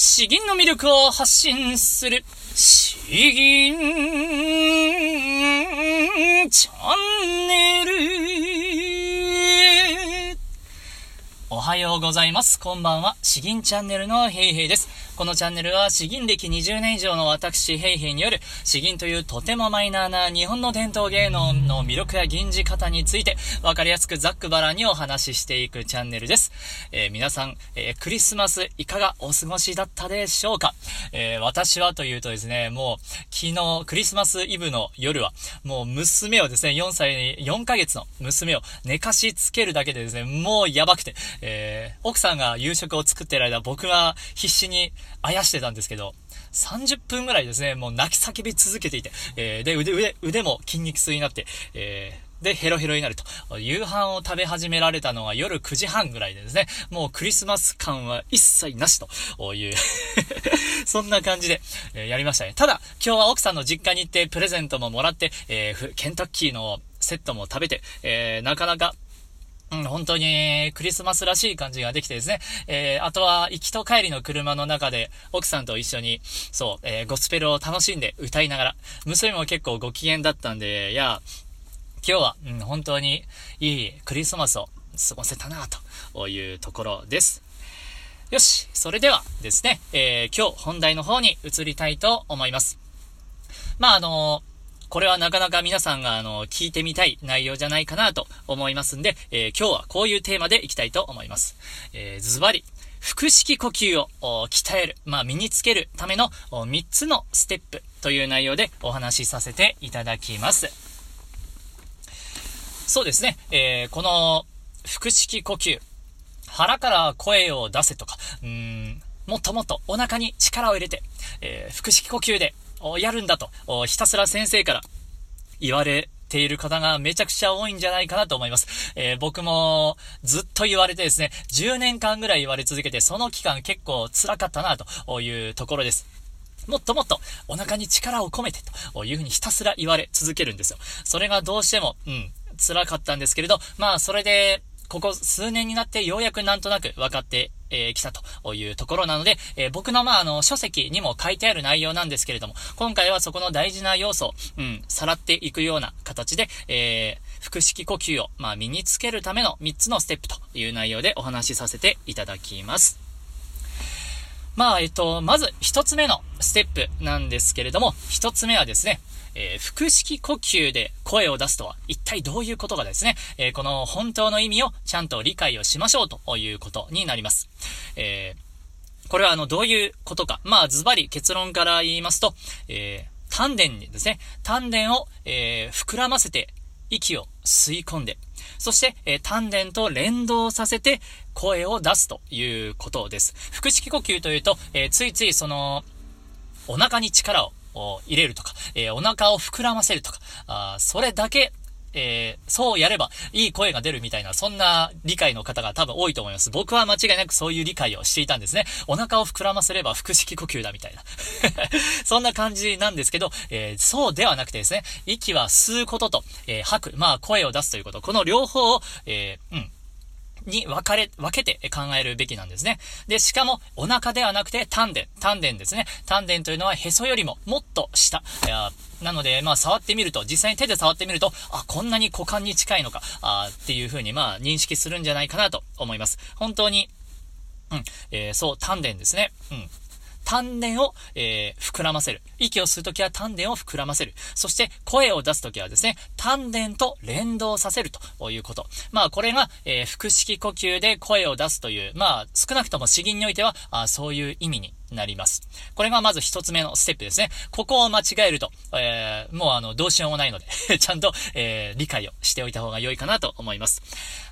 詩吟の魅力を発信する詩吟チャンネル。おはようございます。こんばんは。詩吟チャンネルのヘイヘイです。このチャンネルは詩吟歴20年以上の私ヘイヘイによる詩吟というとてもマイナーな日本の伝統芸能の魅力や吟じ方についてわかりやすくざっくばらんにお話ししていくチャンネルです。皆さん、クリスマスいかがお過ごしだったでしょうか？私はというとですね、もう昨日クリスマスイブの夜はもう娘をですね、4ヶ月の娘を寝かしつけるだけでですね、もうやばくて、奥さんが夕食を作っている間、僕は必死にあやしてたんですけど、30分ぐらいですね、もう泣き叫び続けていて、で、腕も筋肉痛になって、で、ヘロヘロになると。夕飯を食べ始められたのは夜9時半ぐらいでですね、もうクリスマス感は一切なしという、そんな感じでやりましたね。ただ、今日は奥さんの実家に行ってプレゼントももらって、ケンタッキーのセットも食べて、なかなか本当にクリスマスらしい感じができてですね、あとは行きと帰りの車の中で奥さんと一緒にそう、ゴスペルを楽しんで歌いながら、娘も結構ご機嫌だったんで、いや今日は、本当にいいクリスマスを過ごせたなというところです。よし、それではですね、今日本題の方に移りたいと思います。これはなかなか皆さんが聞いてみたい内容じゃないかなと思いますんで、今日はこういうテーマでいきたいと思います。ズバリ腹式呼吸を鍛える、身につけるための3つのステップという内容でお話しさせていただきます。そうですね、この腹式呼吸、腹から声を出せとか、もっともっとお腹に力を入れて、腹式呼吸でやるんだとひたすら先生から言われている方がめちゃくちゃ多いんじゃないかなと思います。僕もずっと言われてですね、10年間ぐらい言われ続けて、その期間結構辛かったなというところです。もっともっとお腹に力を込めてというふうにひたすら言われ続けるんですよ。それがどうしても、辛かったんですけれど、それでここ数年になってようやくなんとなく分かってきたというところなので、僕の書籍にも書いてある内容なんですけれども、今回はそこの大事な要素を、さらっていくような形で、腹式呼吸を、身につけるための3つのステップという内容でお話しさせていただきます。まず1つ目のステップなんですけれども、1つ目はですね、腹式呼吸で声を出すとは一体どういうことかですね、この本当の意味をちゃんと理解をしましょうということになります。これはどういうことか、ズバリ結論から言いますと、丹田にですね、丹田を、膨らませて息を吸い込んで、そして、丹田と連動させて声を出すということです。腹式呼吸というと、ついついお腹に力を入れるとか、お腹を膨らませるとか、それだけ、そうやればいい声が出るみたいな、そんな理解の方が多分多いと思います。僕は間違いなくそういう理解をしていたんですね。お腹を膨らませれば腹式呼吸だみたいなそんな感じなんですけど、そうではなくてですね、息は吸うことと、吐く、声を出すということ、この両方を、に分けて考えるべきなんですね。で、しかもお腹ではなくて丹田ですね。丹田というのはへそよりももっと下。なので、触ってみると、実際に手で触ってみると、こんなに股間に近いのか、っていうふうに、認識するんじゃないかなと思います。本当に、丹田ですね。丹田を、膨らませる。息を吸うときは丹田を膨らませる。そして声を出すときはですね、丹田と連動させるということ。これが、腹式呼吸で声を出すという、少なくとも詩吟においては、そういう意味になります。これがまず一つ目のステップですね。ここを間違えると、もうどうしようもないので、ちゃんと、理解をしておいた方が良いかなと思います。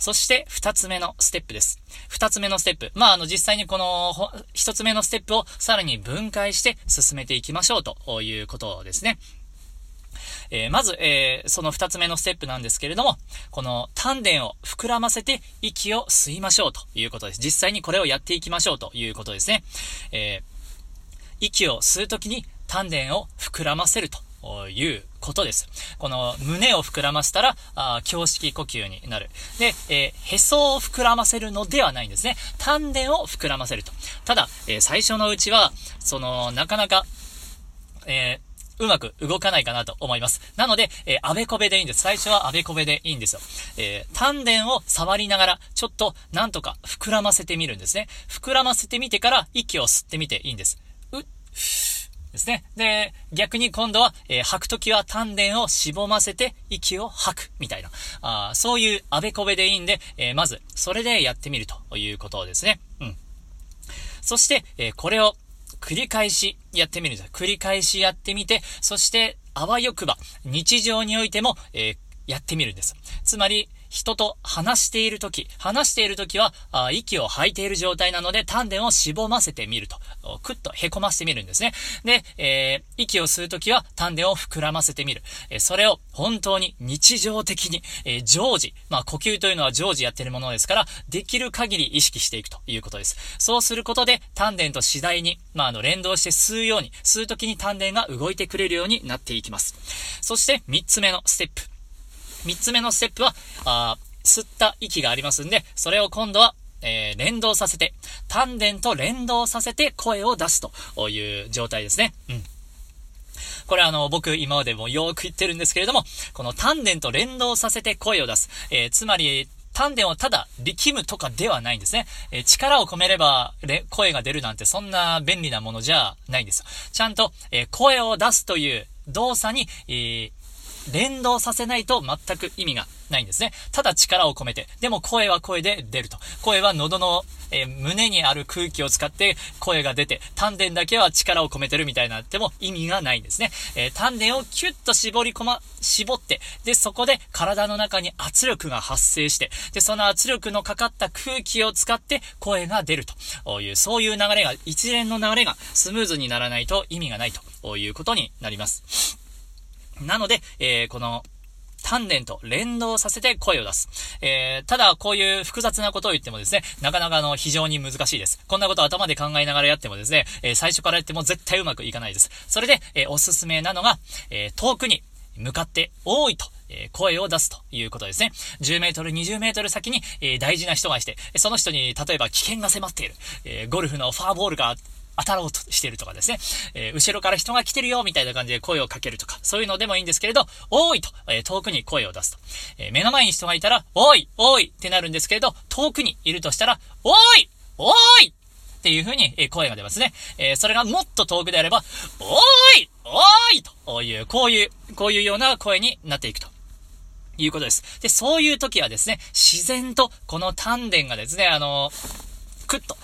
そして二つ目のステップです。二つ目のステップ。実際にこの一つ目のステップをさらに分解して進めていきましょうということですね。まず、その2つ目のステップなんですけれども、この丹田を膨らませて息を吸いましょうということです。実際にこれをやっていきましょうということですね。息を吸うときに丹田を膨らませるということです。この胸を膨らませたら胸式呼吸になる。で、へそを膨らませるのではないんですね。丹田を膨らませると。ただ、最初のうちはなかなか、うまく動かないかなと思います。なので、あべこべでいいんです。最初はあべこべでいいんですよ。丹田を触りながら、ちょっとなんとか膨らませてみるんですね。膨らませてみてから息を吸ってみていいんです。ですね。で、逆に今度は、吐くときは丹田をしぼませて息を吐くみたいな。そういうあべこべでいいんで、まずそれでやってみるということですね。うん。そして、これを繰り返しやってみるんです。繰り返しやってみて、そしてあわよくば日常においても、やってみるんです。つまり人と話しているときは息を吐いている状態なので丹田をしぼませてみると、くっとへこませてみるんですね。で、息を吸うときは丹田を膨らませてみる。それを本当に日常的に、常時、呼吸というのは常時やっているものですから、できる限り意識していくということです。そうすることで丹田と次第に連動して吸うときに丹田が動いてくれるようになっていきます。そして3つ目のステップは、吸った息がありますんで、それを今度は、連動させて、丹田と連動させて声を出すという状態ですね。うん。これ僕今までもよく言ってるんですけれども、この丹田と連動させて声を出す。つまり、丹田をただ力むとかではないんですね。力を込めれば声が出るなんてそんな便利なものじゃないんですよ。ちゃんと、声を出すという動作に、連動させないと全く意味がないんですね。ただ力を込めて、でも声は声で出ると。声は喉の、胸にある空気を使って声が出て、丹田だけは力を込めてるみたいになっても意味がないんですね。丹田をキュッと絞って、で、そこで体の中に圧力が発生して、で、その圧力のかかった空気を使って声が出るという、そういう流れが、一連の流れがスムーズにならないと意味がないということになります。なので、この丹田と連動させて声を出す。ただこういう複雑なことを言ってもですね、なかなか非常に難しいです。こんなことを頭で考えながらやってもですね、最初からやっても絶対うまくいかないです。それで、おすすめなのが、遠くに向かっておーいと声を出すということですね。10メートル、20メートル先に大事な人がいて、その人に例えば危険が迫っている、ゴルフのファーボールが当たろうとしているとかですね、後ろから人が来てるよみたいな感じで声をかけるとか、そういうのでもいいんですけれど、おーいと、遠くに声を出すと、目の前に人がいたらおーいおーいってなるんですけれど、遠くにいるとしたらおーいおーいっていう風に声が出ますね。それがもっと遠くであればおーいおーいというこういうような声になっていくということです。で、そういう時はですね、自然とこの丹田がですね、クッと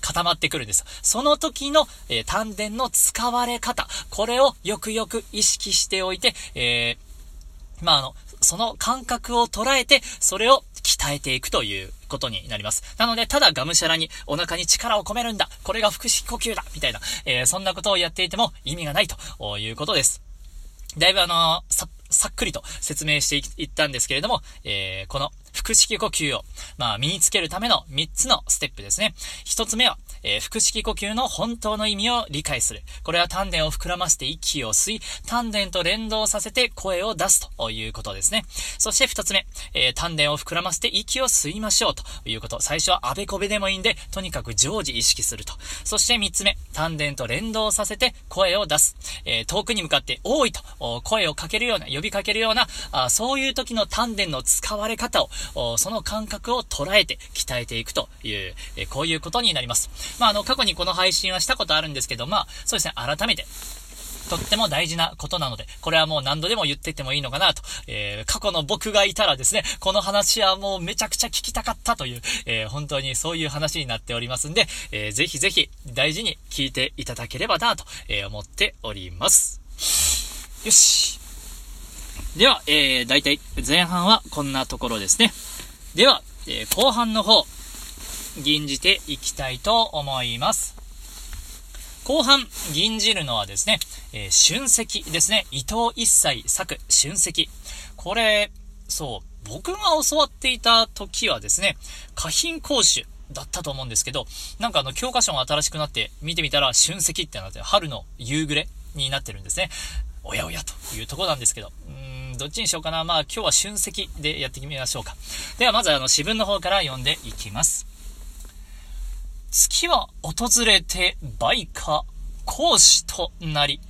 固まってくるんです。その時の、丹田の使われ方、これをよくよく意識しておいて、その感覚を捉えて、それを鍛えていくということになります。なので、ただがむしゃらにお腹に力を込めるんだ、これが腹式呼吸だみたいな、そんなことをやっていても意味がないということです。だいぶさっくりと説明していったんですけれども、この腹式呼吸を、身につけるための3つのステップですね。1つ目は、腹式呼吸の本当の意味を理解する。これは丹田を膨らませて息を吸い、丹田と連動させて声を出すということですね。そして2つ目、丹田を膨らませて息を吸いましょうということ。最初はあべこべでもいいんで、とにかく常時意識すると。そして3つ目、丹田と連動させて声を出す。遠くに向かっておーいと声をかけるような、呼びかけるような、そういう時の丹田の使われ方を、その感覚を捉えて鍛えていくという、こういうことになります。過去にこの配信はしたことあるんですけど、そうですね、改めて、とっても大事なことなので、これはもう何度でも言ってってもいいのかなと、過去の僕がいたらですね、この話はもうめちゃくちゃ聞きたかったという、本当にそういう話になっておりますんで、ぜひぜひ大事に聞いていただければなと思っております。よし。では、だいたい前半はこんなところですね。では、後半の方、吟じていきたいと思います。後半、吟じるのはですね、春石ですね。伊藤一切作、春石。これ、僕が教わっていた時はですね、花品講習だったと思うんですけど、なんか教科書が新しくなって見てみたら、春石ってなって、春の夕暮れになってるんですね。おやおやというところなんですけど、どっちにしようかな。まあ今日は春節でやってみましょうか。ではまず詩文の方から読んでいきます。月は訪れて梅花好子となり、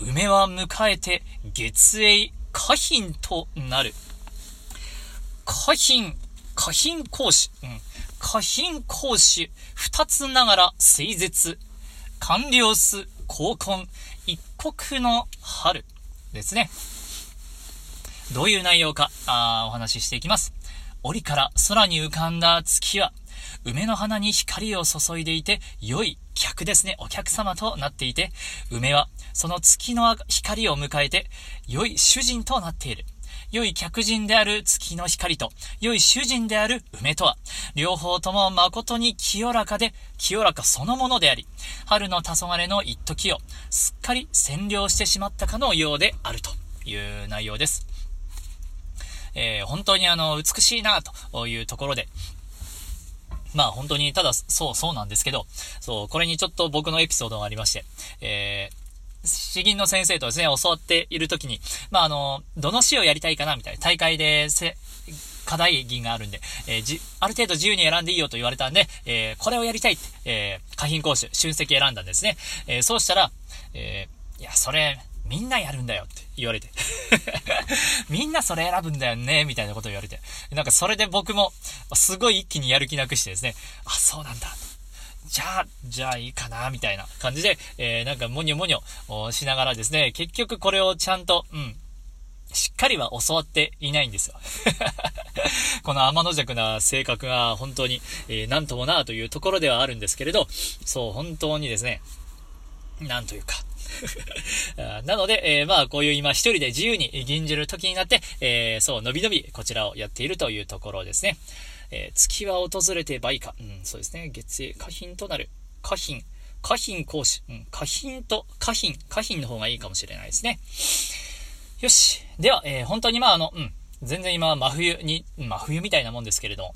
梅は迎えて月影花品となる。花品好子、花品好子二つながら清絶、官僚巣高根一国の春ですね。どういう内容かお話ししていきます。檻から空に浮かんだ月は梅の花に光を注いでいて、良い客ですね、お客様となっていて、梅はその月の光を迎えて良い主人となっている。良い客人である月の光と良い主人である梅とは、両方とも誠に清らかで、清らかそのものであり、春の黄昏の一時をすっかり占領してしまったかのようであるという内容です。本当に美しいなというところで、まあ本当にただそうなんですけど、これにちょっと僕のエピソードがありまして、詩吟の先生とですね、教わっているときに、どの詩をやりたいかなみたいな大会で課題吟があるんで、ある程度自由に選んでいいよと言われたんで、これをやりたいって、花品好子春節選んだんですね。そうしたら、いやそれみんなやるんだよって言われてみんなそれ選ぶんだよねみたいなことを言われて、なんかそれで僕もすごい一気にやる気なくしてですね、あ、そうなんだ、じゃあいいかなみたいな感じで、なんかもにょもにょしながらですね、結局これをちゃんとしっかりは教わっていないんですよこの天の弱な性格が本当に、なんともなというところではあるんですけれど、そう本当にですね、なんというかなので、まあこういう今一人で自由に吟じる時になって、のびのびこちらをやっているというところですね。月は訪れて梅花、そうですね、月影花品となる。花品好子、花品の方がいいかもしれないですね。よし、では、本当にまあ全然今は真冬みたいなもんですけれども、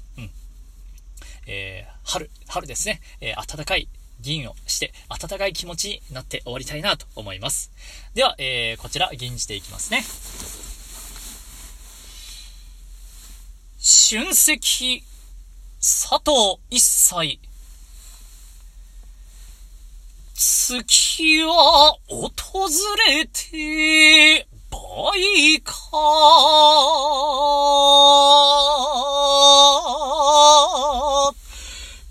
春ですね、暖かい吟をして温かい気持ちになって終わりたいなと思います。では、こちら吟じていきますね。春節佐藤一歳、月は訪れて梅花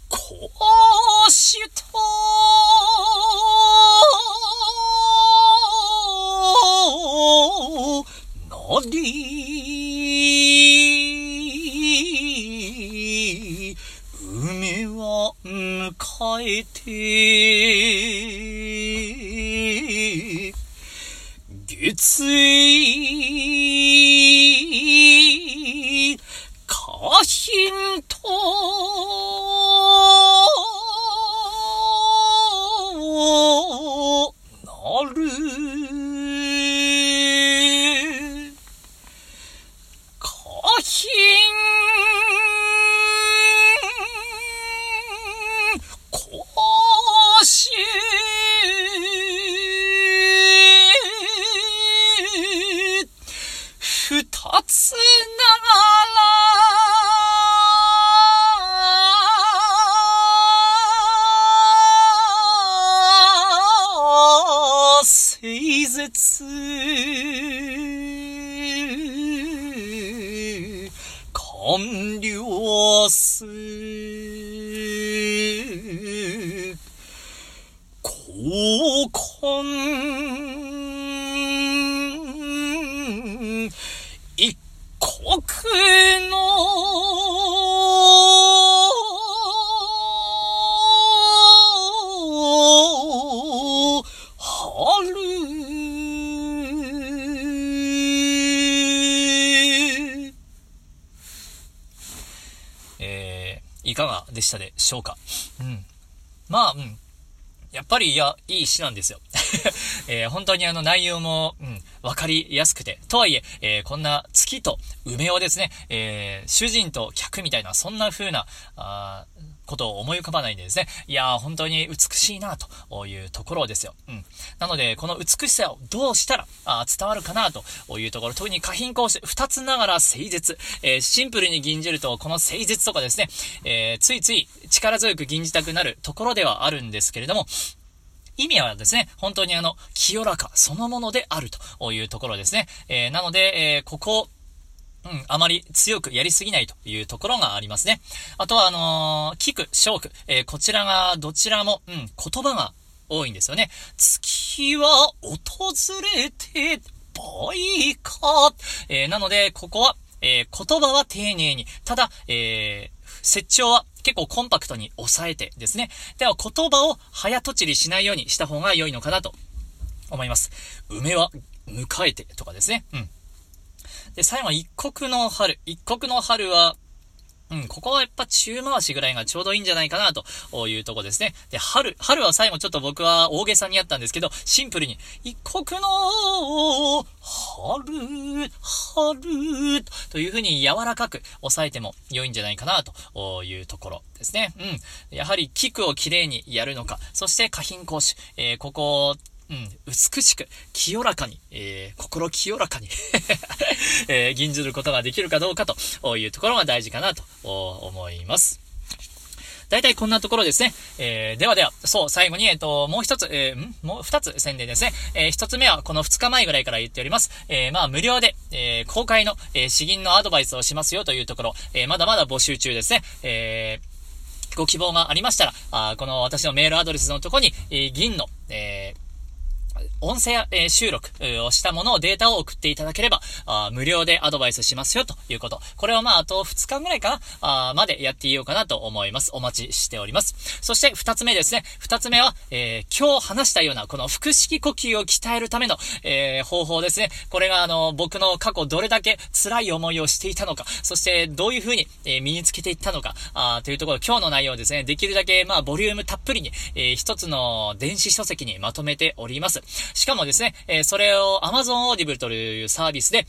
好子となり、梅は迎えて月影花品と官僚巣高根一国の春。いかがでしたでしょうか。やっぱりいい詩なんですよ、本当に内容も、わかりやすくて、とはいえ、こんな月と梅をですね、主人と客みたいな、そんな風なことを思い浮かばないんでですね、いやー本当に美しいなというところですよ。なのでこの美しさをどうしたら伝わるかなというところ、特に花品香して二つながら誠実、シンプルに吟じるとこの誠実とかですね、ついつい力強く吟じたくなるところではあるんですけれども、意味はですね、本当に清らかそのものであるというところですね。なので、ここをあまり強くやりすぎないというところがありますね。あとは、菊、小菊、こちらがどちらも、言葉が多いんですよね。月は訪れて倍か。なので、ここは、言葉は丁寧に、ただ、節調は結構コンパクトに抑えてですね。では、言葉を早とちりしないようにした方が良いのかなと思います。梅は迎えてとかですね。で、最後は一国の春。一国の春は、ここはやっぱ中回しぐらいがちょうどいいんじゃないかなというところですね。で、春は最後ちょっと僕は大げさにやったんですけど、シンプルに、一国の春というふうに柔らかく抑えても良いんじゃないかなというところですね。やはり菊をきれいにやるのか、そして花品香酒、ここを美しく、清らかに、心清らかに、吟じることができるかどうかというところが大事かなと思います。大体こんなところですね。では、そう、最後に、もう一つ、もう二つ宣伝ですね。一つ目は、この2日前ぐらいから言っております。無料で、公開の、詩吟のアドバイスをしますよというところ、まだまだ募集中ですね。ご希望がありましたら、この私のメールアドレスのところに、銀の、音声収録をしたものをデータを送っていただければ、無料でアドバイスしますよということ。これをあと2日ぐらいかなまでやっていようかなと思います。お待ちしております。そして2つ目ですね。2つ目は、今日話したようなこの腹式呼吸を鍛えるための、方法ですね。これが僕の過去どれだけ辛い思いをしていたのか、そしてどういうふうに、身につけていったのか、というところ、今日の内容ですね。できるだけボリュームたっぷりに、一つの電子書籍にまとめております。しかもですね、それを Amazon Audible というサービスで、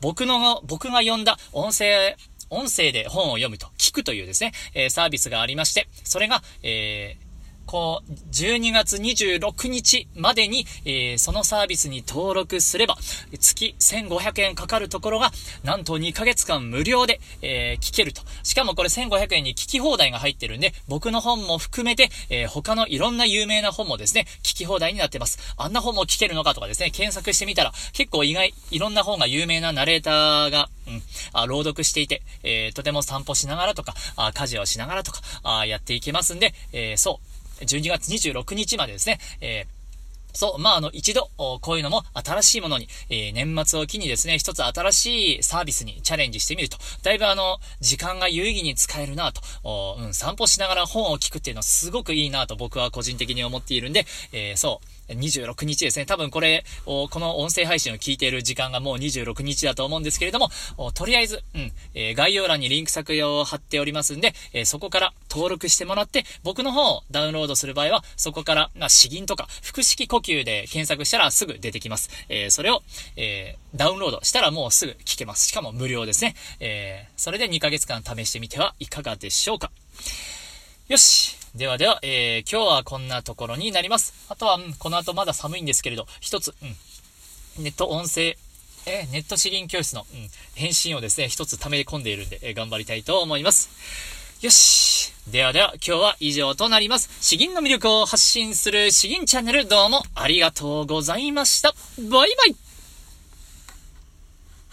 僕が読んだ音声で本を読むと聞くというですね、サービスがありまして、それが、12月26日までに、そのサービスに登録すれば、月1500円かかるところが、なんと2ヶ月間無料で、聞けると。しかもこれ1500円に聞き放題が入ってるんで、僕の本も含めて、他のいろんな有名な本もですね、聞き放題になってます。あんな本も聞けるのかとかですね、検索してみたら、結構いろんな本が有名なナレーターが、朗読していて、とても散歩しながらとか、家事をしながらとか、やっていけますんで、12月26日までですね、一度、こういうのも新しいものに、年末を機にですね、一つ新しいサービスにチャレンジしてみると、だいぶ時間が有意義に使えるなと、散歩しながら本を聞くっていうのはすごくいいなと僕は個人的に思っているんで、26日ですね、多分この音声配信を聞いている時間がもう26日だと思うんですけれども、とりあえず、概要欄にリンク先を貼っておりますんで、そこから登録してもらって、僕の方をダウンロードする場合は、そこから、詩吟とか、腹式呼吸で検索したらすぐ出てきます。それを、ダウンロードしたらもうすぐ聞けます。しかも無料ですね。それで2ヶ月間試してみてはいかがでしょうか。よし。では、今日はこんなところになります。あとは、この後まだ寒いんですけれど、一つ、ネット詩吟教室の、返信をですね、一つ溜め込んでいるんで、頑張りたいと思います。よし。では、今日は以上となります。詩吟の魅力を発信する詩吟チャンネル、どうもありがとうございました。バイバイ。